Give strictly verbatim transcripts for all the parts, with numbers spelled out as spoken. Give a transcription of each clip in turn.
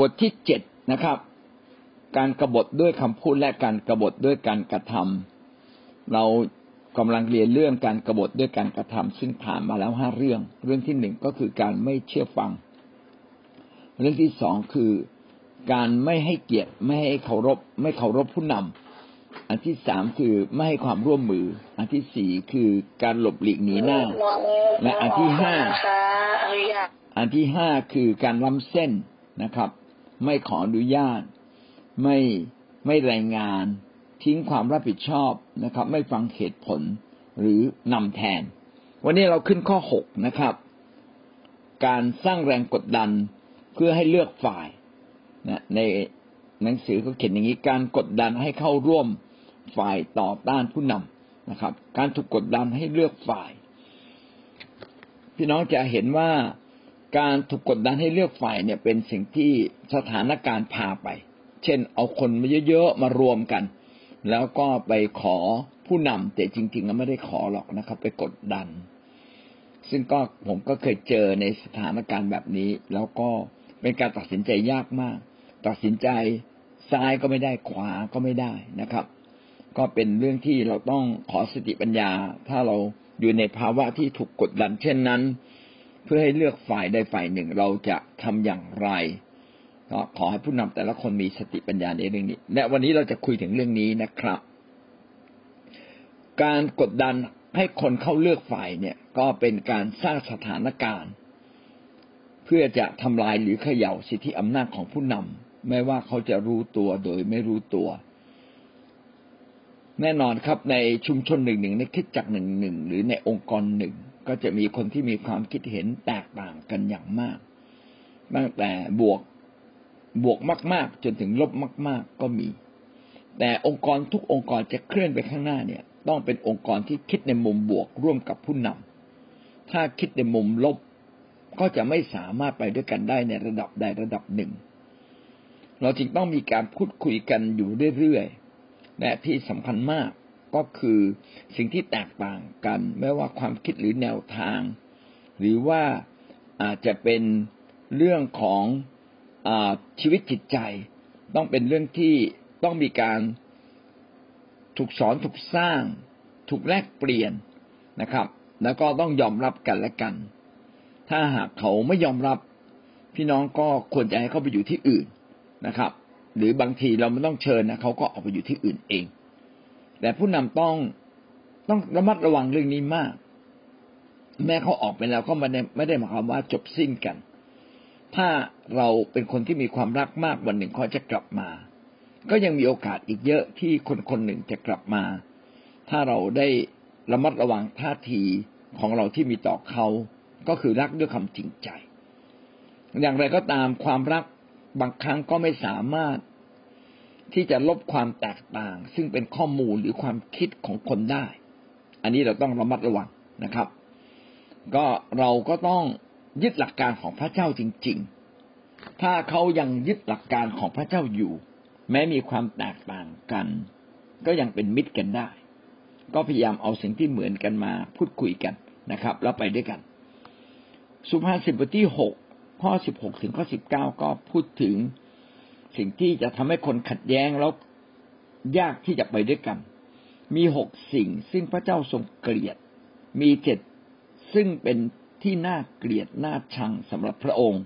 บทที่เจ็ดนะครับการกบฏด้วยคำพูดและการกบฏด้วยการกระทำเรากำลังเรียนเรื่องการกบฏด้วยการกระทำซึ่งผ่านมาแล้วห้าเรื่องเรื่องที่หนึ่งก็คือการไม่เชื่อฟังเรื่องที่สองคือการไม่ให้เกียรติไม่ให้เคารพไม่เคารพผู้นำอันที่สามคือไม่ให้ความร่วมมืออันที่สี่คือการหลบหลีกหนีหน้าและอันที่ห้าอันที่ห้าคือการล้ำเส้นนะครับไม่ขออนุญาตไม่ไม่รายงานทิ้งความรับผิดชอบนะครับไม่ฟังเหตุผลหรือนำแทนวันนี้เราขึ้นข้อหกนะครับการสร้างแรงกดดันเพื่อให้เลือกฝ่ายนะในหนังสือเขาเขียนอย่างนี้การกดดันให้เข้าร่วมฝ่ายต่อต้านผู้นำนะครับการถูกกดดันให้เลือกฝ่ายพี่น้องจะเห็นว่าการถูกกดดันให้เลือกฝ่ายเนี่ยเป็นสิ่งที่สถานการณ์พาไปเช่นเอาคนมาเยอะๆมารวมกันแล้วก็ไปขอผู้นำแต่จริงๆก็ไม่ได้ขอหรอกนะครับไปกดดันซึ่งก็ผมก็เคยเจอในสถานการณ์แบบนี้แล้วก็เป็นการตัดสินใจยากมากตัดสินใจซ้ายก็ไม่ได้ขวาก็ไม่ได้นะครับก็เป็นเรื่องที่เราต้องขอสติปัญญาถ้าเราอยู่ในภาวะที่ถูกกดดันเช่นนั้นเพื่อให้เลือกฝ่ายใดฝ่ายหนึ่งเราจะทำอย่างไรก็ขอให้ผู้นำแต่ละคนมีสติปัญญาในเรื่องนี้และวันนี้เราจะคุยถึงเรื่องนี้นะครับการกดดันให้คนเข้าเลือกฝ่ายเนี่ยก็เป็นการสร้างสถานการณ์เพื่อจะทำลายหรือเขย่าสิทธิอำนาจของผู้นำไม่ว่าเขาจะรู้ตัวโดยไม่รู้ตัวแน่นอนครับในชุมชนหนึ่งหนึ่งในคริสตจักรหนึ่งหนึ่งหรือในองค์กรหนึ่งก็จะมีคนที่มีความคิดเห็นแตกต่างกันอย่างมากตั้งแต่บวกบวกมากๆจนถึงลบมากๆก็มีแต่องค์กรทุกองค์กรจะเคลื่อนไปข้างหน้าเนี่ยต้องเป็นองค์กรที่คิดในมุมบวกร่วมกับผู้นำถ้าคิดในมุมลบก็จะไม่สามารถไปด้วยกันได้ในระดับใดระดับหนึ่งเราจึงต้องมีการพูดคุยกันอยู่เรื่อยๆและที่สำคัญมากก็คือสิ่งที่แตกต่างกันไม่ว่าความคิดหรือแนวทางหรือว่าอาจจะเป็นเรื่องของชีวิตจิตใจต้องเป็นเรื่องที่ต้องมีการถูกสอนถูกสร้างถูกแลกเปลี่ยนนะครับแล้วก็ต้องยอมรับกันและกันถ้าหากเขาไม่ยอมรับพี่น้องก็ควรจะให้เขาไปอยู่ที่อื่นนะครับหรือบางทีเราไม่ต้องเชิญนะเขาก็ออกไปอยู่ที่อื่นเองแต่ผู้นำต้องต้องระมัดระวังเรื่องนี้มากแม้เขาออกไปแล้วก็ไม่ได้ไม่ได้หมายความว่าจบสิ้นกันถ้าเราเป็นคนที่มีความรักมากวันหนึ่งเขาจะกลับมาก็ยังมีโอกาสอีกเยอะที่คนคนหนึ่งจะกลับมาถ้าเราได้ระมัดระวังท่าทีของเราที่มีต่อเขาก็คือรักด้วยความจริงใจอย่างไรก็ตามความรักบางครั้งก็ไม่สามารถที่จะลบความแตกต่างซึ่งเป็นข้อมูลหรือความคิดของคนได้อันนี้เราต้องระมัดระวังนะครับก็เราก็ต้องยึดหลักการของพระเจ้าจริงๆถ้าเขายังยึดหลักการของพระเจ้าอยู่แม้มีความแตกต่างกันก็ยังเป็นมิตรกันได้ก็พยายามเอาสิ่งที่เหมือนกันมาพูดคุยกันนะครับแล้วไปด้วยกันสุภาษิตบทที่หกข้อสิบหกถึงข้อสิบเก้าก็พูดถึงสิ่งที่จะทำให้คนขัดแย้งแล้วยากที่จะไปด้วยกันมีหกสิ่งซึ่งพระเจ้าทรงเกลียดมีเจ็ดซึ่งเป็นที่น่าเกลียดน่าชังสำหรับพระองค์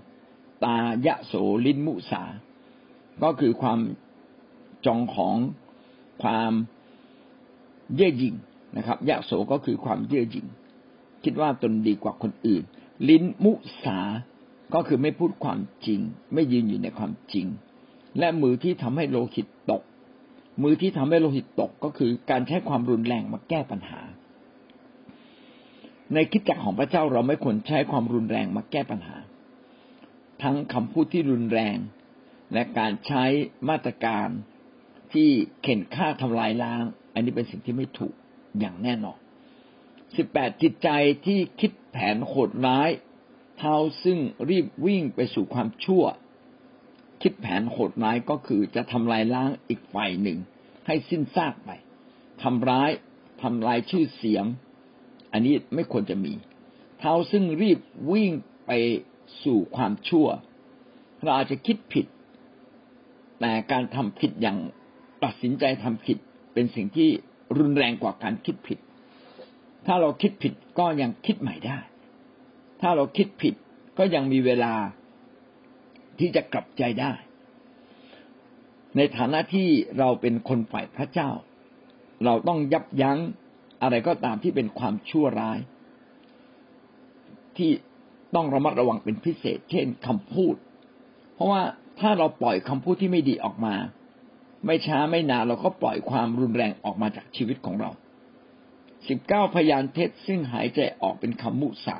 ตายะโสลิ้นมุสาก็คือความจองของความเย่อหยิ่งนะครับยะโสก็คือความเย่อหยิ่งคิดว่าตนดีกว่าคนอื่นลิ้นมุสาก็คือไม่พูดความจริงไม่ยืนอยู่ในความจริงและมือที่ทำให้โลหิตตกมือที่ทำให้โลหิตตกก็คือการใช้ความรุนแรงมาแก้ปัญหาในคริสตจักรของพระเจ้าเราไม่ควรใช้ความรุนแรงมาแก้ปัญหาทั้งคำพูดที่รุนแรงและการใช้มาตรการที่เข่นฆ่าทำลายล้างอันนี้เป็นสิ่งที่ไม่ถูกอย่างแน่นอนสิบแปดจิตใจที่คิดแผนโหดร้ายเท้าซึ่งรีบวิ่งไปสู่ความชั่วคิดแผนโหดร้ายก็คือจะทำลายล้างอีกฝ่ายหนึ่งให้สิ้นซากไปทำร้ายทำลายชื่อเสียงอันนี้ไม่ควรจะมีเท้าซึ่งรีบวิ่งไปสู่ความชั่วเราอาจจะคิดผิด แต่การทำผิดอย่างตัดสินใจทำผิดเป็นสิ่งที่รุนแรงกว่าการคิดผิดถ้าเราคิดผิดก็ยังคิดใหม่ได้ถ้าเราคิดผิดก็ยังมีเวลาที่จะกลับใจได้ในฐานะที่เราเป็นคนฝ่ายพระเจ้าเราต้องยับยั้งอะไรก็ตามที่เป็นความชั่วร้ายที่ต้องระมัดระวังเป็นพิเศษเช่นคำพูดเพราะว่าถ้าเราปล่อยคำพูดที่ไม่ดีออกมาไม่ช้าไม่นานเราก็ปล่อยความรุนแรงออกมาจากชีวิตของเราสิบเก้าพยานเท็จซึ่งหายใจออกเป็นคำมุสา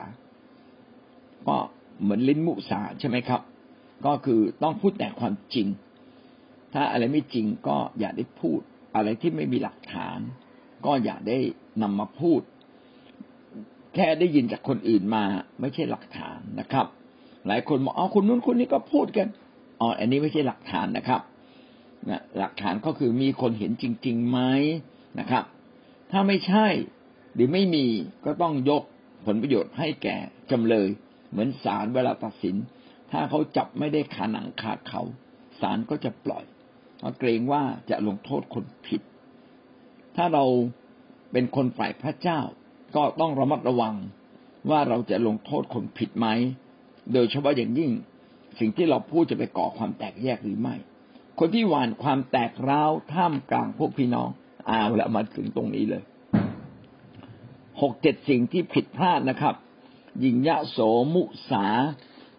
ก็เหมือนลิ้นมุสาใช่ไหมครับก็คือต้องพูดแต่ความจริงถ้าอะไรไม่จริงก็อย่าได้พูดอะไรที่ไม่มีหลักฐานก็อย่าได้นำมาพูดแค่ได้ยินจากคนอื่นมาไม่ใช่หลักฐานนะครับหลายคนบอกเอาคนนู้นคนนี้ก็พูดกันอ๋ออันนี้ไม่ใช่หลักฐานนะครับนะหลักฐานก็คือมีคนเห็นจริงๆไหมนะครับถ้าไม่ใช่หรือไม่มีก็ต้องยกผลประโยชน์ให้แก่จำเลยเหมือนศาลเวลาตัดสินถ้าเขาจับไม่ได้ขาหนังขาเขาศาลก็จะปล่อยเพราะเกรงว่าจะลงโทษคนผิดถ้าเราเป็นคนฝ่ายพระเจ้าก็ต้องระมัดระวังว่าเราจะลงโทษคนผิดไหมโดยเฉพาะอย่างยิ่งสิ่งที่เราพูดจะไปก่อความแตกแยกหรือไม่คนที่หว่านความแตกร้าวท่ามกลางพวกพี่น้องเอาละมาถึงตรงนี้เลยหกเจ็ดสิ่งที่ผิดพลาดนะครับยิงยะโสมุสา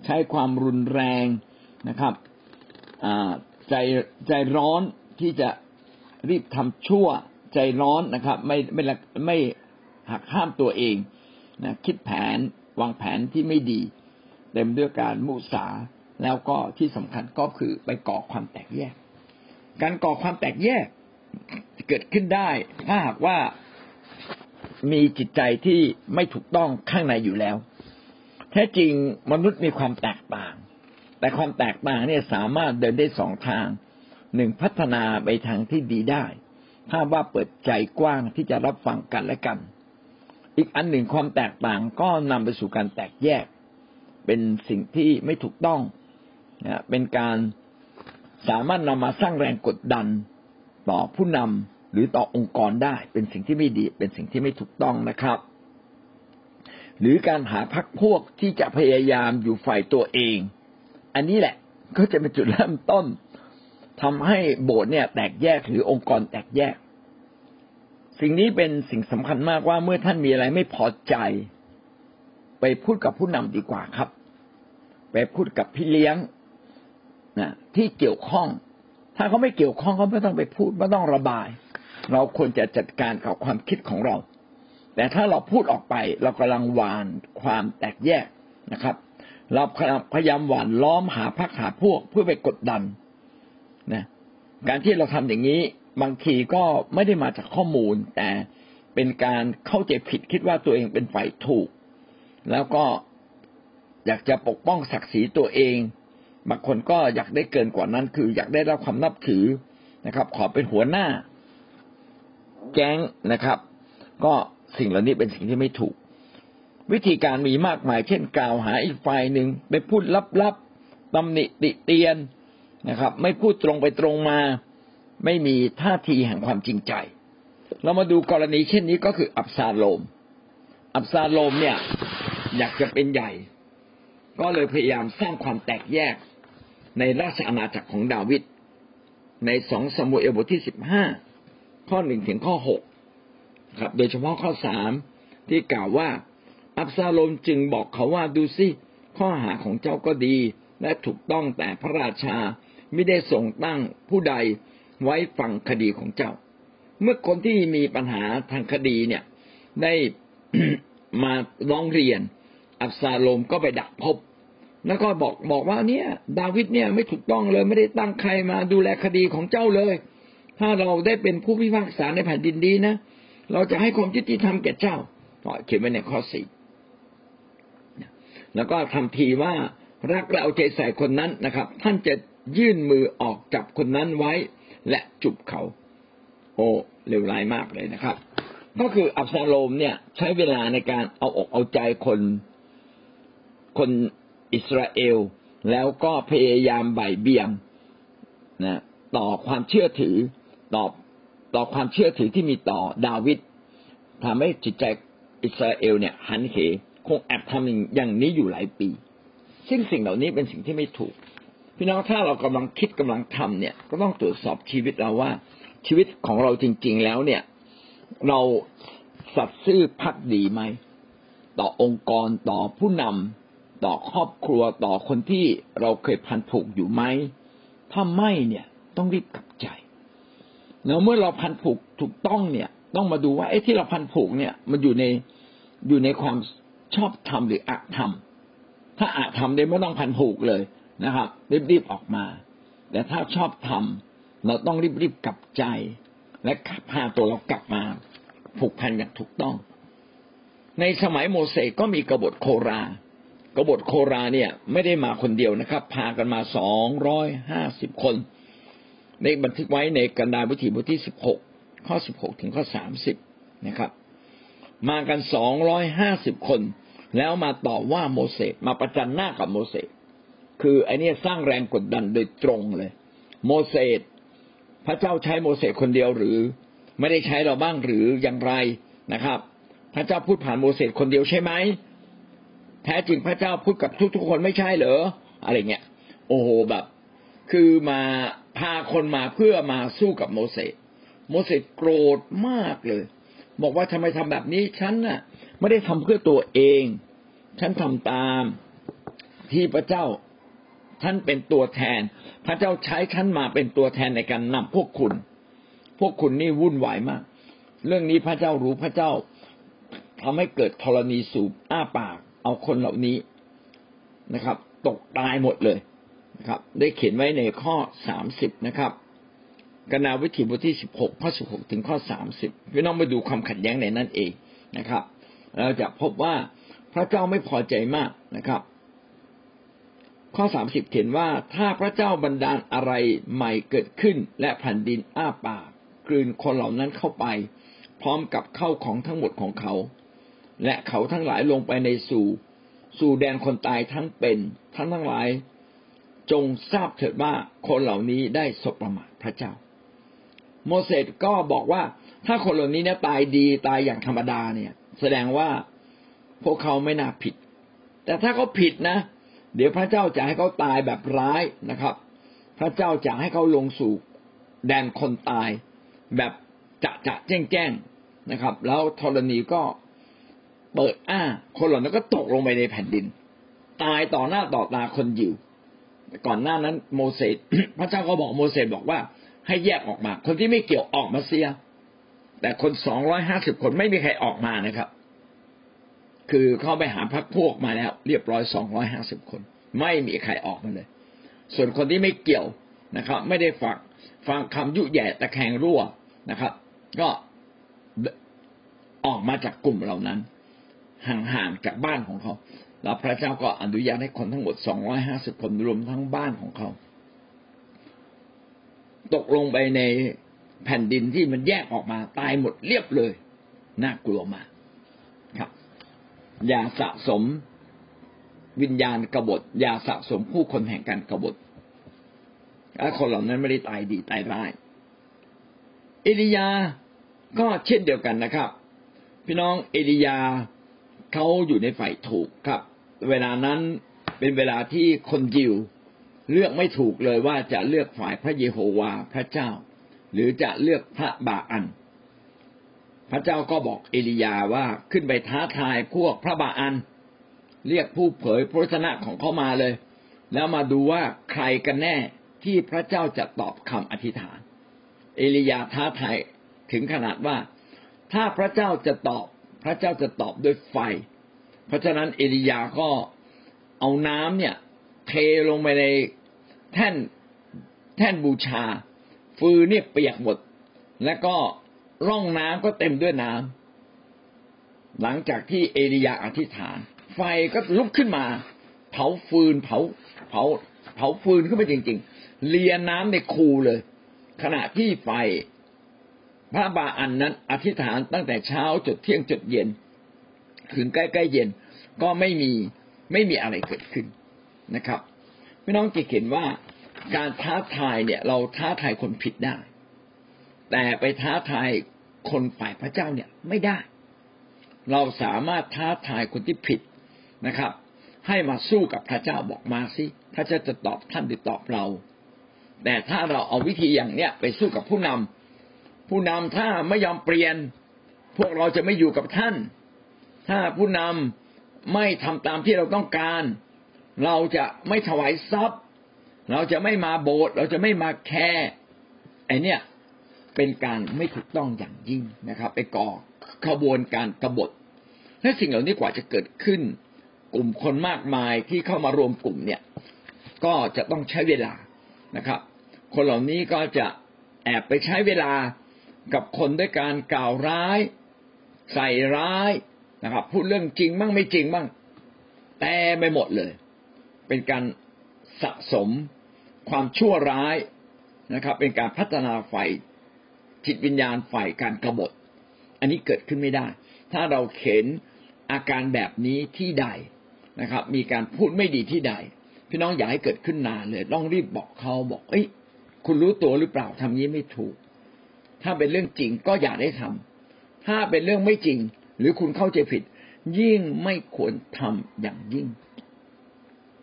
ใช้ความรุนแรงนะครับใจใจร้อนที่จะรีบทำชั่วใจร้อนนะครับไม่ไม่ไม่หักห้ามตัวเองนะคิดแผนวางแผนที่ไม่ดีเต็มด้วยการมุสาแล้วก็ที่สำคัญก็คือไปก่อความแตกแยกการก่อความแตกแยกเกิดขึ้นได้ถ้าหากว่ามีจิตใจที่ไม่ถูกต้องข้างในอยู่แล้วแท้จริงมนุษย์มีความแตกต่างแต่ความแตกต่างเนี่ยสามารถเดินได้สองทางหนึ่งพัฒนาไปทางที่ดีได้ถ้าว่าเปิดใจกว้างที่จะรับฟังกันและกันอีกอันหนึ่งความแตกต่างก็นำไปสู่การแตกแยกเป็นสิ่งที่ไม่ถูกต้องนะเป็นการสามารถนำมาสร้างแรงกดดันต่อผู้นำหรือต่อองค์กรได้เป็นสิ่งที่ไม่ดีเป็นสิ่งที่ไม่ถูกต้องนะครับหรือการหาพรรคพวกที่จะพยายามอยู่ฝ่ายตัวเองอันนี้แหละก็จะเป็นจุดเริ่มต้นทำให้โบสถ์เนี่ยแตกแยกหรือองค์กรแตกแยกสิ่งนี้เป็นสิ่งสำคัญมากว่าเมื่อท่านมีอะไรไม่พอใจไปพูดกับผู้นำดีกว่าครับไปพูดกับพี่เลี้ยงนะที่เกี่ยวข้องถ้าเขาไม่เกี่ยวข้องเขาไม่ต้องไปพูดไม่ต้องระบายเราควรจะจัดการกับความคิดของเราแต่ถ้าเราพูดออกไปเรากำลังหว่านความแตกแยกนะครับเราพยายามหว่านล้อมหาพรรคหาพวกเพื่อไปกดดันนะการที่เราทำอย่างนี้บางทีก็ไม่ได้มาจากข้อมูลแต่เป็นการเข้าใจผิดคิดว่าตัวเองเป็นฝ่ายถูกแล้วก็อยากจะปกป้องศักดิ์ศรีตัวเองบางคนก็อยากได้เกินกว่านั้นคืออยากได้รับความนับถือนะครับขอเป็นหัวหน้าแก๊งนะครับก็สิ่งเหล่านี้เป็นสิ่งที่ไม่ถูกวิธีการมีมากมายเช่นกล่าวหาอีกฝ่ายหนึ่งไปพูดลับๆตำหนิติเตียนนะครับไม่พูดตรงไปตรงมาไม่มีท่าทีแห่งความจริงใจเรามาดูกรณีเช่นนี้ก็คืออับซาโลมอับซาโลมเนี่ยอยากจะเป็นใหญ่ก็เลยพยายามสร้างความแตกแยกในราชอาณาจักรของดาวิดในสองซามูเอลบทที่สิบห้าข้อหนึ่งถึงข้อหกครับโดยเฉพาะข้อสามที่กล่าวว่าอับซาโลมจึงบอกเขาว่าดูสิข้อหาของเจ้าก็ดีและถูกต้องแต่พระราชาไม่ได้ทรงตั้งผู้ใดไว้ฟังคดีของเจ้าเมื่อคนที่มีปัญหาทางคดีเนี่ยได้ มาร้องเรียนอับซาโลมก็ไปดักพบแล้วก็บอกบอกว่าเนี่ยดาวิดเนี่ยไม่ถูกต้องเลยไม่ได้ตั้งใครมาดูแลคดีของเจ้าเลยถ้าเราได้เป็นผู้พิพากษาในแผ่นดินนี้นะเราจะให้ความยุติธรรมแก่เจ้าเขียนไว้ในข้อสี่แล้วก็ทำทีว่ารักและเอาใจใส่คนนั้นนะครับท่านจะยื่นมือออกจับคนนั้นไว้และจุบเขาโอ้เลวร้ายมากเลยนะครับก็คืออับซาโลมเนี่ยใช้เวลาในการเอาอกเอาใจคนคนอิสราเอลแล้วก็พยายามบ่ายเบี่ยงนะ ต่อความเชื่อถือต่อต่อความเชื่อถือที่มีต่อดาวิดทำให้จิตใจอิสราเอลเนี่ยหันเหคงแอบทำอย่างนี้อยู่หลายปีซึ่งสิ่งเหล่านี้เป็นสิ่งที่ไม่ถูกพี่น้องถ้าเรากำลังคิดกำลังทำเนี่ยก็ต้องตรวจสอบชีวิตเราว่าชีวิตของเราจริงๆแล้วเนี่ยเราสัตย์ซื่อภักดีไหมต่อองค์กรต่อผู้นำต่อครอบครัวต่อคนที่เราเคยพันผูกอยู่ไหมถ้าไม่เนี่ยต้องรีบกลับใจแล้วเมื่อเราพันผูกถูกต้องเนี่ยต้องมาดูว่าไอ้ที่เราพันผูกเนี่ยมันอยู่ในอยู่ในความชอบธรรมหรืออธรรมถ้าอธรรมเนี่ยไม่ต้องพันผูกเลยนะครับรีบๆออกมาแต่ถ้าชอบธรรมเราต้องรีบๆกลับใจและพาตัวเรากลับมาผูกพันอย่างถูกต้องในสมัยโมเสสก็มีกบฏโครากบฏโคราเนี่ยไม่ได้มาคนเดียวนะครับพากันมาสองร้อยห้าสิบคนในบันทึกไว้ในกันดารวิถีบทที่สิบหกข้อสิบหกถึงข้อสามสิบนะครับมากันสองร้อยห้าสิบคนแล้วมาต่อว่าโมเสสมาประจันหน้ากับโมเสสคือไอ้นี่สร้างแรงกดดันโดยตรงเลยโมเสสพระเจ้าใช้โมเสสคนเดียวหรือไม่ได้ใช้เราบ้างหรืออย่างไรนะครับพระเจ้าพูดผ่านโมเสสคนเดียวใช่ไหมแท้จริงพระเจ้าพูดกับทุกๆคนไม่ใช่เหรออะไรเงี้ยโอ้โหแบบคือมาพาคนมาเพื่อมาสู้กับโมเสสโมเสสโกรธมากเลยบอกว่าทำไมทำแบบนี้ฉันน่ะไม่ได้ทำเพื่อตัวเองฉันทำตามที่พระเจ้าฉันเป็นตัวแทนพระเจ้าใช้ฉันมาเป็นตัวแทนในการนำพวกคุณพวกคุณนี่วุ่นวายมากเรื่องนี้พระเจ้ารู้พระเจ้าทำให้เกิดธรณีสูบอ้าปากเอาคนเหล่านี้นะครับตกตายหมดเลยนะครับได้เขียนไว้ในข้อสามสิบนะครับกนาวิถีบทที่สิบหกข้อสิบหกถึงข้อสามสิบพี่น้องไปดูความขัดแย้งในนั้นเองนะครับเราจะพบว่าพระเจ้าไม่พอใจมากนะครับข้อสามสิบเขียนว่าถ้าพระเจ้าบันดาลอะไรใหม่เกิดขึ้นและแผ่นดินอ้าปากกลืนคนเหล่านั้นเข้าไปพร้อมกับเข้าของทั้งหมดของเขาและเขาทั้งหลายลงไปในสู่สู่แดนคนตายทั้งเป็นทั้งทั้งหลายจงทราบเถิดว่าคนเหล่านี้ได้สบประมาทพระเจ้าโมเสสก็บอกว่าถ้าคนเหล่านี้เนี่ยตายดีตายอย่างธรรมดาเนี่ยแสดงว่าพวกเขาไม่น่าผิดแต่ถ้าเขาผิดนะเดี๋ยวพระเจ้าจะให้เขาตายแบบร้ายนะครับพระเจ้าจะให้เขาลงสู่แดนคนตายแบบจะจะแจ้งแจ้งนะครับแล้วธรณีก็เปิดอ้าคนเหล่านั้นก็ตกลงไปในแผ่นดินตายต่อหน้าต่อตาคนยิวก่อนหน้านั้นโมเสส พระเจ้าก็บอกโมเสสบอกว่าให้แยกออกมาคนที่ไม่เกี่ยวออกมาเสียแต่คนสองร้อยห้าสิบคนไม่มีใครออกมานะครับคือเข้าไปหาพรรคพวกมาแล้วเรียบร้อยสองร้อยห้าสิบคนไม่มีใครออกมาเลยส่วนคนที่ไม่เกี่ยวนะครับไม่ได้ฟังฟังคำยุแย่ตะแคงรั่วนะครับก็ออกมาจากกลุ่มเหล่านั้นห่างๆจากบ้านของเขาแล้วพระเจ้าก็อนุญาตให้คนทั้งหมดสองร้อยห้าสิบคนรวมทั้งบ้านของเขาตกลงไปในแผ่นดินที่มันแยกออกมาตายหมดเรียบเลยน่ากลัวมากครับอย่าสะสมวิญญาณกบฏอย่าสะสมผู้คนแห่งการกบฏและคนเหล่านั้นไม่ได้ตายดีตายร้ายเอลียาก็เช่นเดียวกันนะครับพี่น้องเอลียาเขาอยู่ในฝ่ายถูกครับเวลานั้นเป็นเวลาที่คนยิวเลือกไม่ถูกเลยว่าจะเลือกฝ่ายพระเยโฮวาพระเจ้าหรือจะเลือกพระบาอันพระเจ้าก็บอกเอลียาว่าขึ้นไปท้าทายพวกพระบาอันเรียกผู้เผยพระวจนะของเขามาเลยแล้วมาดูว่าใครกันแน่ที่พระเจ้าจะตอบคำอธิษฐานเอลียาท้าทายถึงขนาดว่าถ้าพระเจ้าจะตอบพระเจ้าจะตอบด้วยไฟเพราะฉะนั้นเอลียาก็เอาน้ำเนี่ยเทลงไปในแท่นแท่นบูชาฟืนเนี่ยเปียกหมดแล้วก็ร่องน้ำก็เต็มด้วยน้ำหลังจากที่เอลียาอธิษฐานไฟก็ลุกขึ้นมาเผาฟืนเผาเผาเผาฟืนขึ้นไปจริงๆเลียน้ำในคูเลยขณะที่ไฟพระบาอันนั้นอธิษฐานตั้งแต่เช้าจนเที่ยงจนเย็นถึงใกล้ๆเย็นก็ไม่มีไม่มีอะไรเกิดขึ้นนะครับพี่น้องจะเห็นว่า การท้าทายเนี่ยเราท้าทายคนผิดได้แต่ไปท้าทายคนฝ่ายพระเจ้าเนี่ยไม่ได้เราสามารถท้าทายคนที่ผิดนะครับให้มาสู้กับพระเจ้าบอกมาสิพระเจ้าจะตอบท่านหรือตอบเราแต่ถ้าเราเอาวิธีอย่างเนี้ยไปสู้กับผู้นำผู้นำถ้าไม่ยอมเปลี่ยนพวกเราจะไม่อยู่กับท่านถ้าผู้นำไม่ทำตามที่เราต้องการเราจะไม่ถวายทรัพย์เราจะไม่มาโบสถ์เราจะไม่มาแคร์ไอ้เนี้ยเป็นการไม่ถูกต้องอย่างยิ่งนะครับไปก่อขบวนการกบฏและสิ่งเหล่านี้กว่าจะเกิดขึ้นกลุ่มคนมากมายที่เข้ามารวมกลุ่มเนี่ยก็จะต้องใช้เวลานะครับคนเหล่านี้ก็จะแอบไปใช้เวลากับคนด้วยการกล่าวร้ายใส่ร้ายนะครับพูดเรื่องจริงบ้างไม่จริงบ้างแต่ไม่หมดเลยเป็นการสะสมความชั่วร้ายนะครับเป็นการพัฒนาฝ่ายจิตวิญญาณฝ่ายการกบฏอันนี้เกิดขึ้นไม่ได้ถ้าเราเห็นอาการแบบนี้ที่ใดนะครับมีการพูดไม่ดีที่ใดพี่น้องอย่าให้เกิดขึ้นนานเลยต้องรีบบอกเขาบอกเอ้ยคุณรู้ตัวหรือเปล่าทำนี้ไม่ถูกถ้าเป็นเรื่องจริงก็อย่าได้ทำถ้าเป็นเรื่องไม่จริงหรือคุณเข้าใจผิดยิ่งไม่ควรทำอย่างยิ่ง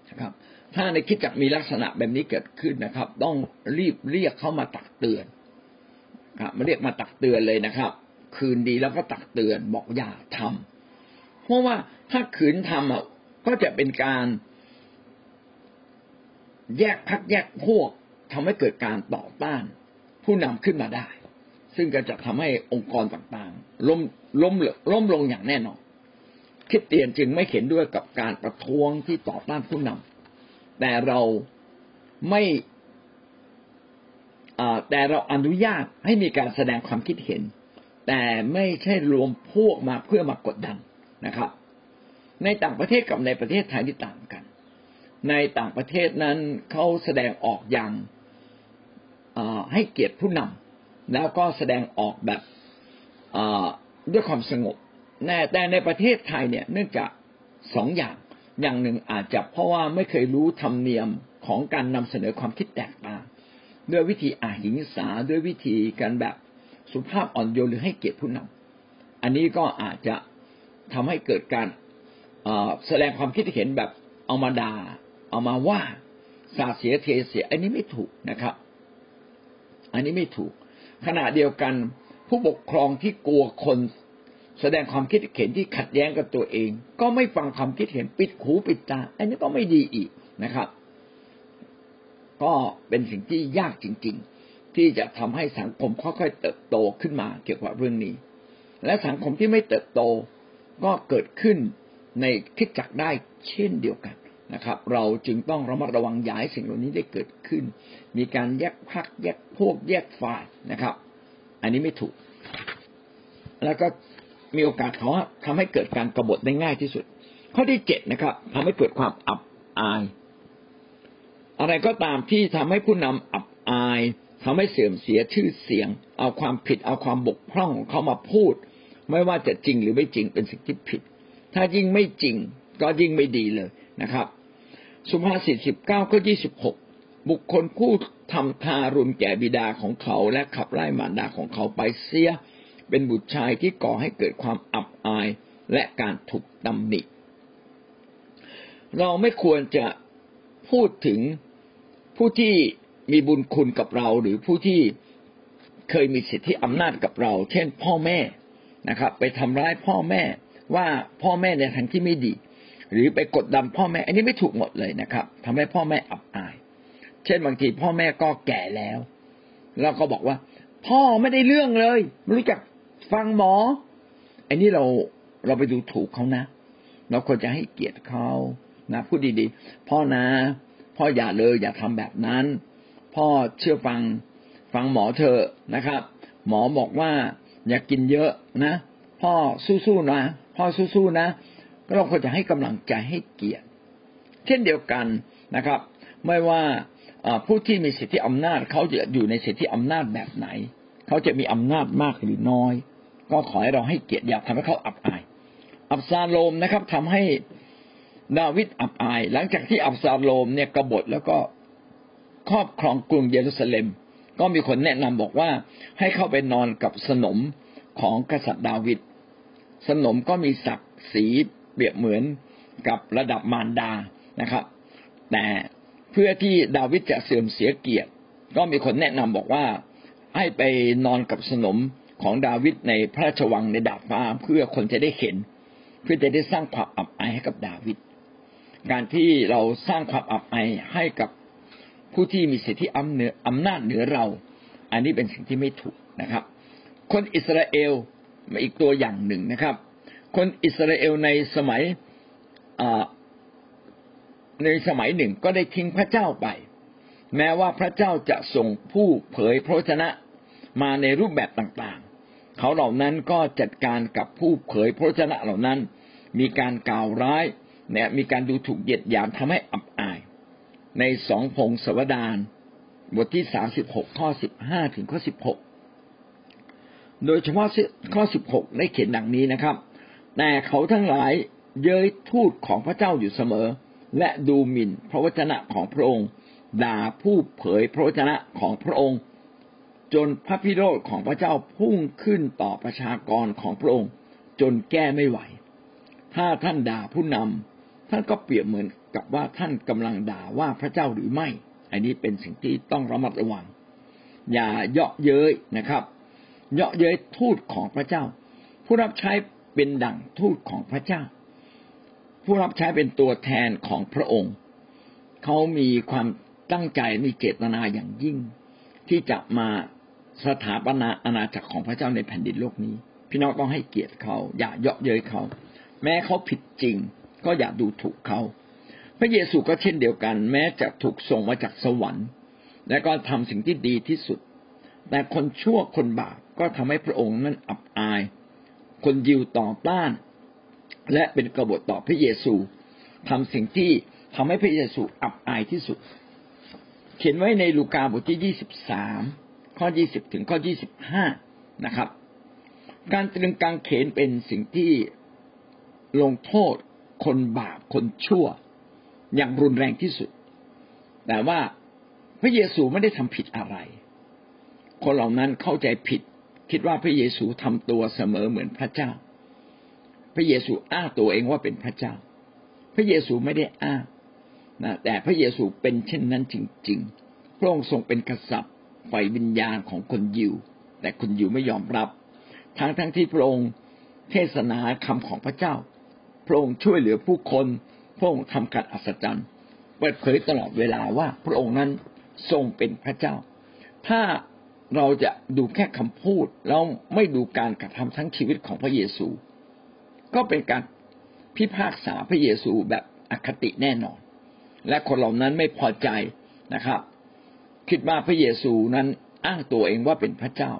นะครับถ้าในคริสตจักรมีลักษณะแบบนี้เกิดขึ้นนะครับต้องรีบเรียกเขามาตักเตือนครับมาเรียกมาตักเตือนเลยนะครับคืนดีแล้วก็ตักเตือนบอกอย่าทำเพราะว่าถ้าขืนทำอ่ะก็จะเป็นการแยกพรรคแยกพวกทำให้เกิดการต่อต้านผู้นำขึ้นมาได้ซึ่งก็จะทำให้องค์กรต่างๆล้มล้มล้มลงอย่างแน่นอนคริสเตียนจึงไม่เห็นด้วยกับการประท้วงที่ต่อต้านผู้นำแต่เราไม่แต่เราอนุญาตให้มีการแสดงความคิดเห็นแต่ไม่ใช่รวมพวกมาเพื่อมากดดันนะครับในต่างประเทศกับในประเทศไทยที่ต่างกันในต่างประเทศนั้นเขาแสดงออกอย่างให้เกียรติผู้นำแล้วก็แสดงออกแบบด้วยความสงบแต่ในประเทศไทยเนี่ยเนื่องจากสองอย่างอย่างหนึ่งอาจจะเพราะว่าไม่เคยรู้ธรรมเนียมของการนำเสนอความคิดแตกต่างด้วยวิธีอาหิงสาด้วยวิธีการแบบสุภาพอ่อนโยนหรือให้เกียรติผู้นำอันนี้ก็อาจจะทำให้เกิดการแสดงความคิดเห็นแบบเอามาด่าเอามาว่าสาเสียเทเสียอันนี้ไม่ถูกนะครับอันนี้ไม่ถูกขณะเดียวกันผู้ปกครองที่กลัวคนแสดงความคิดเห็นที่ขัดแย้งกับตัวเองก็ไม่ฟังความคิดเห็นปิดหูปิดตาอันนี้ก็ไม่ดีอีกนะครับก็เป็นสิ่งที่ยากจริงๆที่จะทำให้สังคมค่อยๆเติบโตขึ้นมาเกี่ยวกับเรื่องนี้และสังคมที่ไม่เติบโตก็เกิดขึ้นในคริสตจักรได้เช่นเดียวกันนะครับเราจึงต้องระมัดระวังอย่าให้สิ่งเหล่านี้ได้เกิดขึ้นมีการแยกพรรคแยกพวกแยกฝ่ายนะครับอันนี้ไม่ถูกแล้วก็มีโอกาสเขาทำให้เกิดการกบฏได้ง่ายที่สุดข้อที่เจ็ดนะครับทำให้เกิดความอับอายอะไรก็ตามที่ทำให้ผู้นำอับอายทำให้เสื่อมเสียชื่อเสียงเอาความผิดเอาความบกพร่องของเขามาพูดไม่ว่าจะจริงหรือไม่จริงเป็นสิ่งที่ผิดถ้ายิ่งไม่จริงก็ยิ่งไม่ดีเลยนะครับสุภาษิตสิบเก้าข้อยี่สิบหกบุคคลผู้ทำทารุณแก่บิดาของเขาและขับไล่มารดาของเขาไปเสียเป็นบุตรชายที่ก่อให้เกิดความอับอายและการถูกตำหนิเราไม่ควรจะพูดถึงผู้ที่มีบุญคุณกับเราหรือผู้ที่เคยมีสิทธิอำนาจกับเราเช่นพ่อแม่นะครับไปทำร้ายพ่อแม่ว่าพ่อแม่ในทางที่ไม่ดีหรือไปกดดันพ่อแม่อันนี้ไม่ถูกหมดเลยนะครับทำให้พ่อแม่อับอายเช่นบางทีพ่อแม่ก็แก่แล้วเราก็บอกว่าพ่อไม่ได้เรื่องเลยไม่รู้จักฟังหมออันนี้เราเราไปดูถูกเขานะเราควรจะให้เกียรติเขานะพูดดีๆพ่อนะพ่ออย่าเลยอย่าทำแบบนั้นพ่อเชื่อฟังฟังหมอเถอะนะครับหมอบอกว่าอย่ากินเยอะนะพ่อสู้ๆนะพ่อสู้ๆนะเราควรจะให้กำลังใจให้เกียรติเช่นเดียวกันนะครับไม่ว่าผู้ที่มีสิทธิอำนาจเขาจะอยู่ในสิทธิอำนาจแบบไหนเขาจะมีอำนาจมากหรือน้อยก็ขอให้เราให้เกียรติอย่าทำให้เขาอับอายอับซาโลมนะครับทำให้ดาวิดอับอายหลังจากที่อับซาโลมเนี่ยกบฏแล้วก็ ครอบครองกรุงเยรูซาเล็มก็มีคนแนะนำบอกว่าให้เข้าไปนอนกับสนมของกษัตริย์ดาวิดสนมก็มีศักดิ์ศรีเปรียบเหมือนกับระดับมารดานะครับแต่เพื่อที่ดาวิดจะเสื่อมเสียเกียรติก็มีคนแนะนำบอกว่าให้ไปนอนกับสนมของดาวิดในพระราชวังในดาดฟ้าเพื่อคนจะได้เห็นเพื่อจะได้สร้างความอับอายให้กับดาวิดการที่เราสร้างความอับอายให้กับผู้ที่มีสิทธิอำเนื้ออำนาจเหนือเราอันนี้เป็นสิ่งที่ไม่ถูกนะครับคนอิสราเอลมาอีกตัวอย่างหนึ่งนะครับคนอิสราเอลในสมัยในสมัยหนึ่งก็ได้ทิ้งพระเจ้าไปแม้ว่าพระเจ้าจะส่งผู้เผยพระวจนะมาในรูปแบบต่างๆเขาเหล่านั้นก็จัดการกับผู้เผยพระวจนะเหล่านั้นมีการกล่าวร้ายเนี่ยมีการดูถูกเหยียดหยามทำให้อับอายในสองพงศาวดารบทที่สามสิบหกข้อสิบห้าถึงข้อสิบหกโดยเฉพาะข้อสิบหกได้เขียนดังนี้นะครับแต่เขาทั้งหลายเย้ยทูตของพระเจ้าอยู่เสมอและดูหมิ่นพระวจนะของพระองค์ด่าผู้เผยพระวจนะของพระองค์จนพระพิโรธของพระเจ้าพุ่งขึ้นต่อประชากรของพระองค์จนแก้ไม่ไหวถ้าท่านด่าผู้นำท่านก็เปรียบเหมือนกับว่าท่านกำลังด่าว่าพระเจ้าหรือไม่อันนี้เป็นสิ่งที่ต้องระมัดระวังอย่าเยาะเย้ยนะครับเยาะเย้ยทูตของพระเจ้าผู้รับใช้เป็นดั่งทูตของพระเจ้าผู้รับใช้เป็นตัวแทนของพระองค์เขามีความตั้งใจมีเจตนาอย่างยิ่งที่จะมาสถาปนาอาณาจักรของพระเจ้าในแผ่นดินโลกนี้พี่น้องต้องให้เกียรติเขาอย่าเยาะเย้ยเขาแม้เขาผิดจริงก็อย่าดูถูกเขาพระเยซูก็เช่นเดียวกันแม้จะถูกส่งมาจากสวรรค์และก็ทำสิ่งที่ดีที่สุดแต่คนชั่วคนบาปก็ทำให้พระองค์นั้นอับอายคนยิวต่อต้านและเป็นกบฏต่อพระเยซูทำสิ่งที่ทำให้พระเยซูอับอายที่สุดเขียนไว้ในลูกาบทที่ยี่สิบสามข้อยี่สิบถึงข้อยี่สิบห้านะครับการตรึงกางเขนเป็นสิ่งที่ลงโทษคนบาปคนชั่วอย่างรุนแรงที่สุดแต่ว่าพระเยซูไม่ได้ทำผิดอะไรคนเหล่านั้นเข้าใจผิดคิดว่าพระเยซูทำตัวเสมอเหมือนพระเจ้าพระเยซูอ้างตัวเองว่าเป็นพระเจ้าพระเยซูไม่ได้อ้างนะแต่พระเยซูเป็นเช่นนั้นจริงๆพระองค์ทรงเป็นกษัตริย์ฝ่ายวิญญาณของคนยิวแต่คนยิวไม่ยอมรับทั้งทั้งที่พระองค์เทศนาคำของพระเจ้าพระองค์ช่วยเหลือผู้คนพระองค์ทำการอัศจรรย์เปิดเผยตลอดเวลาว่าพระองค์นั้นทรงเป็นพระเจ้าถ้าเราจะดูแค่คำพูดแล้วไม่ดูการกระทำทั้งชีวิตของพระเยซูก็เป็นการพิพากษาพระเยซูแบบอคติแน่นอนและคนเหล่านั้นไม่พอใจนะครับคิดว่าพระเยซูนั้นอ้างตัวเองว่าเป็นพระเจ้า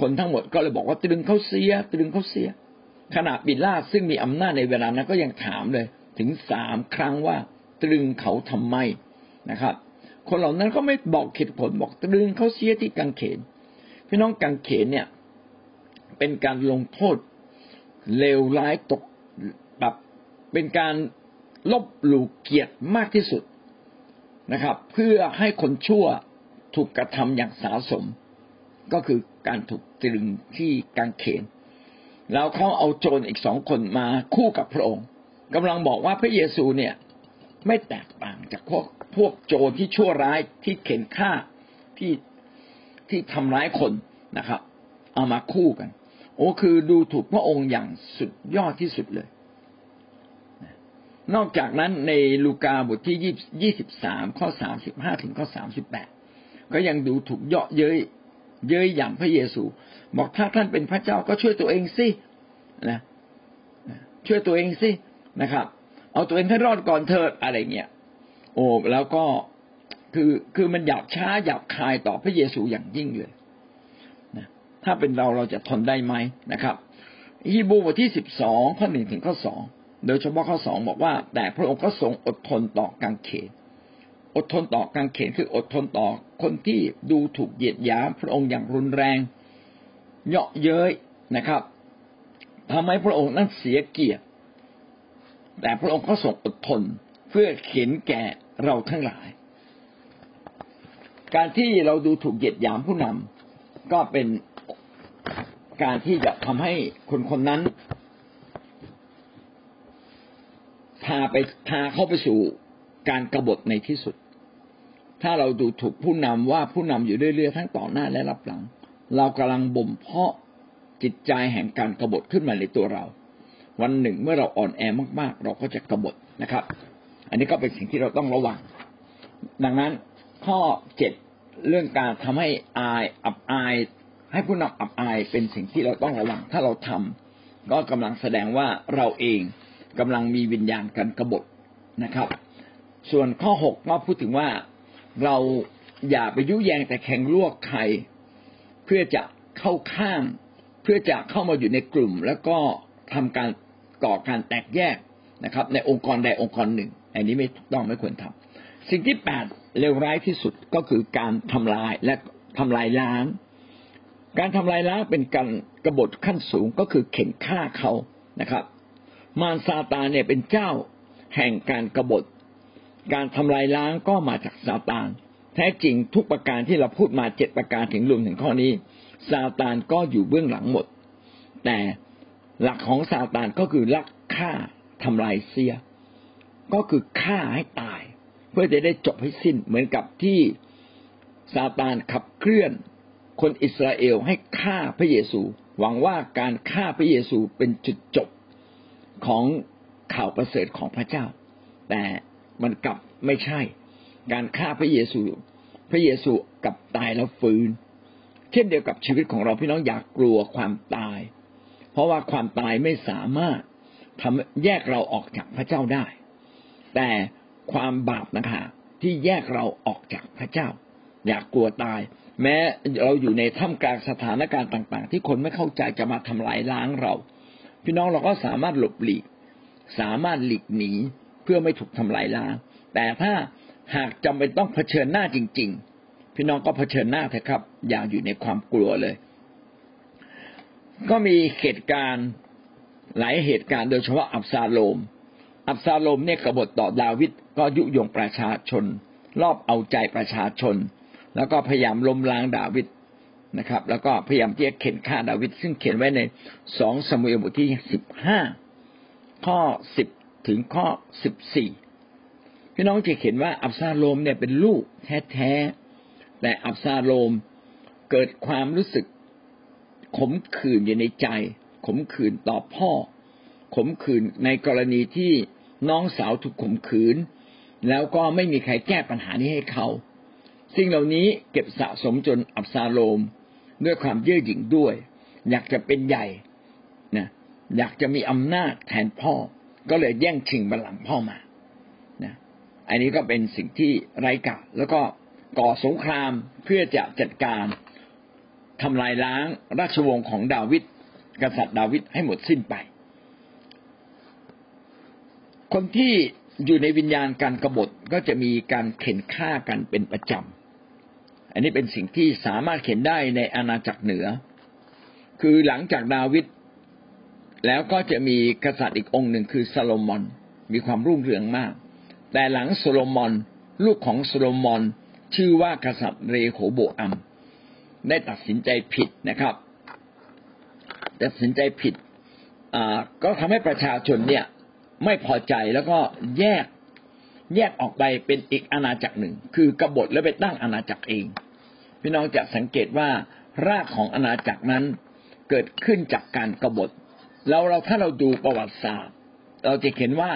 คนทั้งหมดก็เลยบอกว่าตรึงเขาเสียตรึงเขาเสียขณะปิลาตซึ่งมีอำนาจในเวลานั้นก็ยังถามเลยถึงสามครั้งว่าตรึงเขาทำไมนะครับคนเหล่านั้นก็ไม่บอกเหตุผลบอกตรึงเขาเสียที่กางเขนพี่น้องกางเขนเนี่ยเป็นการลงโทษเลวร้ายตกแบบเป็นการลบหลู่เกียรติมากที่สุดนะครับเพื่อให้คนชั่วถูกกระทำอย่างสาสมก็คือการถูกตรึงที่กางเขนแล้วเขาเอาโจรอีกสองคนมาคู่กับพระองค์กำลังบอกว่าพระเยซูเนี่ยไม่แตกต่างจากพวกพวกโจรที่ชั่วร้ายที่เข็นฆ่าที่ที่ทำร้ายคนนะครับเอามาคู่กันโอ้คือดูถูกพระองค์อย่างสุดยอดที่สุดเลยนอกจากนั้นในลูกาบทที่ยี่สิบสามข้อสามสิบห้าถึงข้อสามสิบแปดก็ยังดูถูกเยาะเย้ยเย้ยหยั่นพระเยซูบอกถ้าท่านเป็นพระเจ้าก็ช่วยตัวเองสินะช่วยตัวเองสินะครับเอาตัวเองให้รอดก่อนเถิดอะไรเงี้ยโอ้แล้วก็คือคือมันหยาบช้าหยาบคายต่อพระเยซูอย่างยิ่งเลยนะถ้าเป็นเราเราจะทนได้ไหมนะครับฮีบรูบทที่สิบสองข้อหนึ่งถึงข้อสองโดยเฉพาะข้อสองบอกว่าแต่พระองค์ก็ทรงอดทนต่อกางเขนอดทนต่อกางเขนคืออดทนต่อคนที่ดูถูกเหยียดหยามพระองค์อย่างรุนแรงเยาะเย้ยนะครับทำให้พระองค์นั้นเสียเกียรติแต่พระองค์ก็ทรงอดทนเพื่อเข็นแก่เราทั้งหลาย การที่เราดูถูกเหยียดหยามผู้นำก็เป็นการที่จะทำให้คนคนนั้นพาไปพาเข้าไปสู่การกบฏในที่สุดถ้าเราดูถูกผู้นำว่าผู้นำอยู่เรื่อยๆทั้งต่อหน้าและรับหลังเรากำลังบ่มเพาะจิตใจแห่งการกบฏขึ้นมาในตัวเราวันหนึ่งเมื่อเราอ่อนแอมากๆเราก็จะกบฏนะครับอันนี้ก็เป็นสิ่งที่เราต้องระวังดังนั้นข้อเจ็ดเรื่องการทำให้อายอับอายให้ผู้นำอับอายเป็นสิ่งที่เราต้องระวังถ้าเราทำก็กำลังแสดงว่าเราเองกำลังมีวิญญาณการกบฏนะครับส่วนข้อหกก็พูดถึงว่าเราอย่าไปยุแยงแต่แข่งลวกใครเพื่อจะเข้าข้างเพื่อจะเข้ามาอยู่ในกลุ่มแล้วก็ทำการก่อการแตกแยกนะครับในองค์กรใดองค์กรหนึ่งอันนี้ไม่ถูกต้องไม่ควรทำสิ่งที่แปดเลวร้ายที่สุดก็คือการทำลายและทำลายล้างการทำลายล้างเป็นการกบฏขั้นสูงก็คือเข็นฆ่าเขานะครับมารซาตานเนี่ยเป็นเจ้าแห่งการกบฏการทำลายล้างก็มาจากซาตานแท้จริงทุกประการที่เราพูดมาเจ็ดประการถึงรวมถึงข้อนี้ซาตานก็อยู่เบื้องหลังหมดแต่หลักของซาตานก็คือลักฆ่าทำลายเสียก็คือฆ่าให้ตายเพื่อจะได้จบให้สิ้นเหมือนกับที่ซาตานขับเคลื่อนคนอิสราเอลให้ฆ่าพระเยซูหวังว่าการฆ่าพระเยซูเป็นจุดจบของข่าวประเสริฐของพระเจ้าแต่มันกลับไม่ใช่การฆ่าพระเยซูพระเยซูกลับตายแล้วฟื้นเช่นเดียวกับชีวิตของเราพี่น้องอย่ากลัวความตายเพราะว่าความตายไม่สามารถทำแยกเราออกจากพระเจ้าได้แต่ความบาปนะคะที่แยกเราออกจากพระเจ้าอย่ากลัวตายแม้เราอยู่ในท่ามกลางสถานการณ์ต่างๆที่คนไม่เข้าใจจะมาทำลายล้างเราพี่น้องเราก็สามารถหลบหลีกสามารถหลีกหนีเพื่อไม่ถูกทำลายล้างแต่ถ้าหากจำเป็นต้องเผชิญหน้าจริงๆพี่น้องก็เผชิญหน้าเถอะครับอย่าอยู่ในความกลัวเลยก็มีเหตุการณ์หลายเหตุการณ์โดยเฉพาะอับซาโลมอับซาโลมเนี่ยกบฏต่อดาวิดก็ยุยงประชาชนรอบเอาใจประชาชนแล้วก็พยายามล้มล้างดาวิดนะครับแล้วก็พยายามที่จะเข็นฆ่าดาวิดซึ่งเขียนไว้ในสองซามูเอลบทที่สิบห้าข้อสิบถึงข้อสิบสี่พี่น้องจะเห็นว่าอับซาโลมเนี่ยเป็นลูกแท้ๆแต่อับซาโลมเกิดความรู้สึกขมขื่นอยู่ในใจขมขื่นต่อพ่อขมขื่นในกรณีที่น้องสาวถูกข่มขืนแล้วก็ไม่มีใครแก้ปัญหานี้ให้เขาสิ่งเหล่านี้เก็บสะสมจนอับซาโลมด้วยความเย่อหยิ่งด้วยอยากจะเป็นใหญ่นะอยากจะมีอำนาจแทนพ่อก็เลยแย่งชิงบัลลังก์พ่อมานะอันนี้ก็เป็นสิ่งที่ไร้กาลแล้วก็ก่อสงครามเพื่อจะจัดการทำลายล้างราชวงศ์ของดาวิดกษัตริย์ดาวิดให้หมดสิ้นไปคนที่อยู่ในวิญญาณการกบฏก็จะมีการเข็นฆ่ากันเป็นประจำอันนี้เป็นสิ่งที่สามารถเห็นได้ในอาณาจักรเหนือคือหลังจากดาวิดแล้วก็จะมีกษัตริย์อีกองค์หนึ่งคือซาโลมอนมีความรุ่งเรืองมากแต่หลังซาโลมอนลูกของซาโลมอนชื่อว่ากษัตริย์เรโหโบอัมได้ตัดสินใจผิดนะครับตัดสินใจผิดอ่าก็ทำให้ประชาชนเนี่ยไม่พอใจแล้วก็แยกแยกออกไปเป็นอีกอาณาจักรหนึ่งคือกบฏแล้วไปตั้งอาณาจักรเองพี่น้องจะสังเกตว่ารากของอาณาจักรนั้นเกิดขึ้นจากการกบฏแล้วเราถ้าเราดูประวัติศาสตร์เราจะเห็นว่า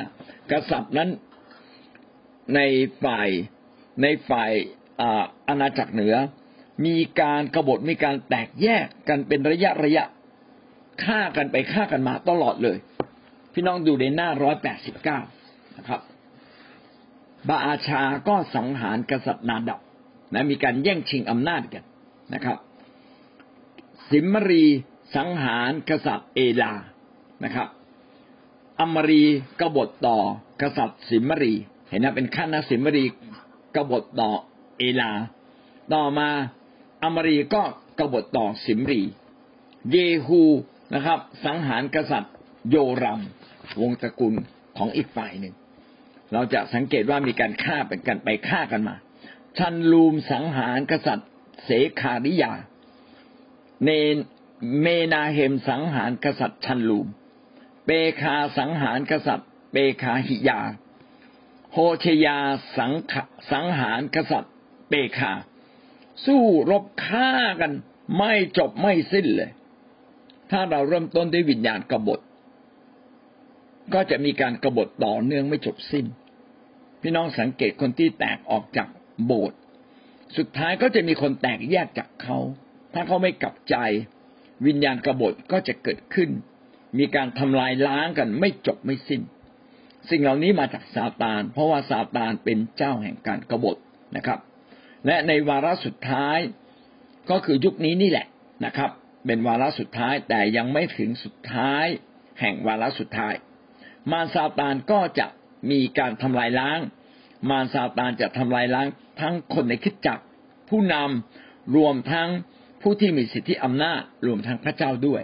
กษัตริย์นั้นในฝ่ายในฝ่ายอ่าอาณาจักรเหนือมีการกบฏมีการแตกแยกกันเป็นระยะระยะฆ่ากันไปฆ่ากันมาตลอดเลยพี่น้องดูในหน้าหนึ่งร้อยแปดสิบเก้านะครับบาอาชาก็สังหารกษัตริย์นาดับนะมีการแย่งชิงอำนาจกันนะครับสิมรีสังหารกษัตริย์เอลานะครับอมรีกบฏต่อกษัตริย์สิมรีเห็นนะเป็นขั้นนะสิมรีกบฏต่อเอลาต่อมาอมรีก็กบฏต่อสิมรีเยฮูนะครับสังหารกษัตริย์โยรัมวงตระกูลของอีกฝ่ายหนึ่งเราจะสังเกตว่ามีการฆ่าเป็นกันไปฆ่ากันมา ชันลูมสังหารกษัตริย์เสขาริยาเนเมนาเฮมสังหารกษัตริย์ชันลูมเปคาสังหารกษัตริย์เปคาหิยาโฮเชยาสังสังหารกษัตริย์เปคาสู้รบฆ่ากันไม่จบไม่สิ้นเลยถ้าเราเริ่มต้นด้วยวิญญาณกบฏก็จะมีการกบฏต่อเนื่องไม่จบสิ้นพี่น้องสังเกตคนที่แตกออกจากโบสถ์สุดท้ายก็จะมีคนแตกแยกจากเขาถ้าเขาไม่กลับใจวิญญาณกบฏก็จะเกิดขึ้นมีการทำลายล้างกันไม่จบไม่สิ้นสิ่งเหล่านี้มาจากซาตานเพราะว่าซาตานเป็นเจ้าแห่งการกบฏนะครับและในวาระสุดท้ายก็คือยุคนี้นี่แหละนะครับเป็นวาระสุดท้ายแต่ยังไม่ถึงสุดท้ายแห่งวาระสุดท้ายมารซาตานก็จะมีการทำลายล้างมารซาตานจะทำลายล้างทั้งคนในคริสตจักรผู้นำรวมทั้งผู้ที่มีสิทธิอำนาจรวมทั้งพระเจ้าด้วย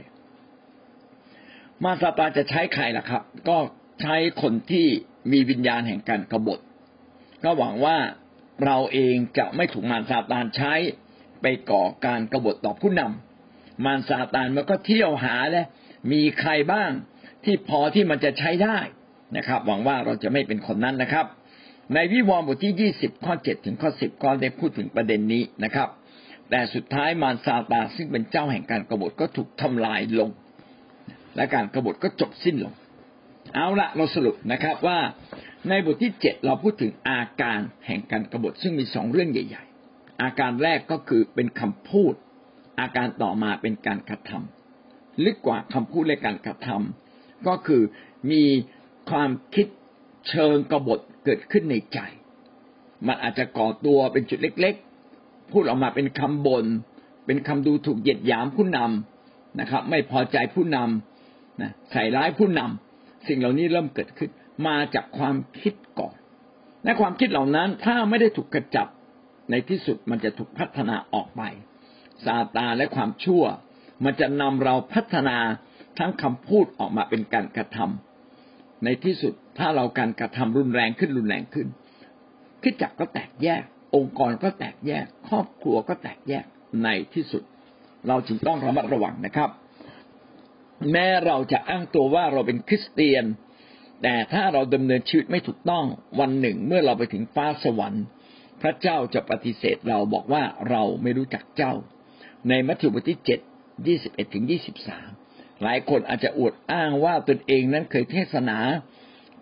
มารซาตานจะใช้ใครล่ะครับก็ใช้คนที่มีวิญญาณแห่งการกบฏก็หวังว่าเราเองจะไม่ถูกมารซาตานใช้ไปก่อการกบฏต่อผู้นำมารซาตานมันก็เที่ยวหาและมีใครบ้างที่พอที่มันจะใช้ได้นะครับหวังว่าเราจะไม่เป็นคนนั้นนะครับในวิวรณ์บทที่ยี่สิบข้อเจ็ดถึงข้อสิบก็ได้พูดถึงประเด็นนี้นะครับแต่สุดท้ายมารซาตานซึ่งเป็นเจ้าแห่งการกบฏก็ถูกทำลายลงและการกบฏก็จบสิ้นลงเอาละเราสรุปนะครับว่าในบทที่เจ็ดเราพูดถึงอาการแห่งการกบฏซึ่งมีสองเรื่องใหญ่ๆอาการแรกก็คือเป็นคำพูดอาการต่อมาเป็นการกระทำลึกกว่าคำพูดและการกระทำก็คือมีความคิดเชิงกบฏเกิดขึ้นในใจมันอาจจะก่อตัวเป็นจุดเล็กๆพูดออกมาเป็นคำบ่นเป็นคำดูถูกเหยียดหยามผู้นำนะครับไม่พอใจผู้นำนะใส่ร้ายผู้นำสิ่งเหล่านี้เริ่มเกิดขึ้นมาจากความคิดก่อนและความคิดเหล่านั้นถ้าไม่ได้ถูกกระจับในที่สุดมันจะถูกพัฒนาออกไปซาตานและความชั่วมันจะนำเราพัฒนาทั้งคำพูดออกมาเป็นการกระทำในที่สุดถ้าเราการกระทำรุนแรงขึ้นรุนแรงขึ้นคริสตจักรก็แตกแยกองค์กรก็แตกแยกครอบครัวก็แตกแยกในที่สุดเราจึงต้องระมัดระวังนะครับแม้เราจะอ้างตัวว่าเราเป็นคริสเตียนแต่ถ้าเราดำเนินชีวิตไม่ถูกต้องวันหนึ่งเมื่อเราไปถึงฟ้าสวรรค์พระเจ้าจะปฏิเสธเราบอกว่าเราไม่รู้จักเจ้าในมัทธิวบทที่ เจ็ด ยี่สิบเอ็ดถึงยี่สิบสาม หลายคนอาจจะอวดอ้างว่าตนเองนั้นเคยเทศนา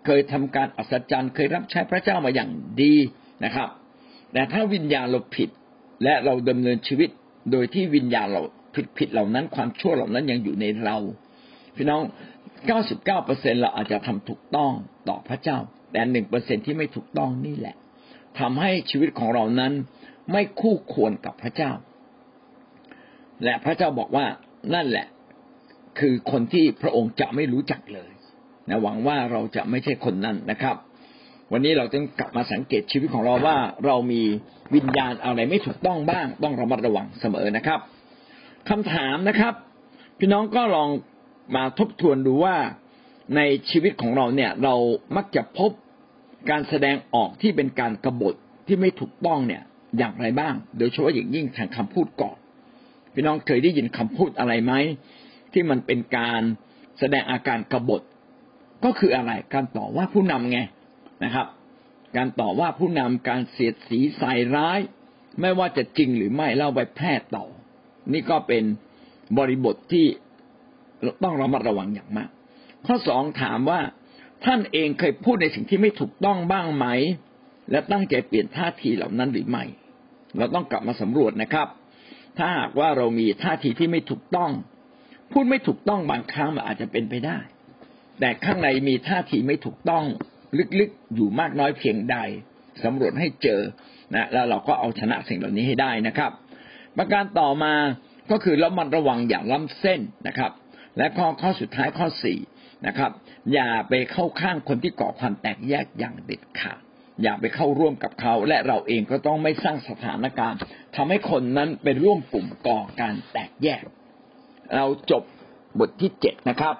เคยทำการอัศจรรย์เคยรับใช้พระเจ้ามาอย่างดีนะครับแต่ถ้าวิญญาณเราผิดและเราดำเนินชีวิตโดยที่วิญญาณเราผิดๆเหล่านั้นความชั่วเหล่านั้นยังอยู่ในเราพี่น้อง เก้าสิบเก้าเปอร์เซ็นต์ เราอาจจะทำถูกต้องต่อพระเจ้าแต่ หนึ่งเปอร์เซ็นต์ ที่ไม่ถูกต้องนี่แหละทำให้ชีวิตของเรานั้นไม่คู่ควรกับพระเจ้าและพระเจ้าบอกว่านั่นแหละคือคนที่พระองค์จะไม่รู้จักเลยนะหวังว่าเราจะไม่ใช่คนนั้นนะครับวันนี้เราต้องกลับมาสังเกตชีวิตของเราว่าเรามีวิญญาณอะไรไม่ถูกต้องบ้างต้องระมัดระวังเสมอนะครับคำถามนะครับพี่น้องก็ลองมาทบทวนดูว่าในชีวิตของเราเนี่ยเรามักจะพบการแสดงออกที่เป็นการกบฏที่ไม่ถูกต้องเนี่ยอย่างไรบ้างโดยเฉพาะอย่างยิ่งทางคำพูดก่อนพี่น้องเคยได้ยินคำพูดอะไรไหมที่มันเป็นการแสดงอาการกบฏก็คืออะไรการต่อว่าผู้นำไงนะครับการต่อว่าผู้นำการเสียดสีใส่ร้ายไม่ว่าจะจริงหรือไม่เล่าไปแพร่ต่อนี่ก็เป็นบริบทที่ต้องระมัดระวังอย่างมากข้อสองถามว่าท่านเองเคยพูดในสิ่งที่ไม่ถูกต้องบ้างไหมและตั้งใจเปลี่ยนท่าทีเหล่านั้นหรือไม่เราต้องกลับมาสำรวจนะครับถ้าหากว่าเรามีท่าทีที่ไม่ถูกต้องพูดไม่ถูกต้องบางครั้งมันอาจจะเป็นไปได้แต่ข้างในมีท่าทีไม่ถูกต้องลึกๆอยู่มากน้อยเพียงใดสำรวจให้เจอนะแล้วเราก็เอาชนะสิ่งเหล่านี้ให้ได้นะครับประการต่อมาก็คือระมัดระวังอย่าล้ำเส้นนะครับและข้อข้อสุดท้ายข้อสี่นะครับอย่าไปเข้าข้างคนที่ก่อความแตกแยกอย่างเด็ดขาดอย่าไปเข้าร่วมกับเขาและเราเองก็ต้องไม่สร้างสถานการณ์ทำให้คนนั้นเป็นร่วมกลุ่มก่อการแตกแยกเราจบบทที่เจ็ดนะครับ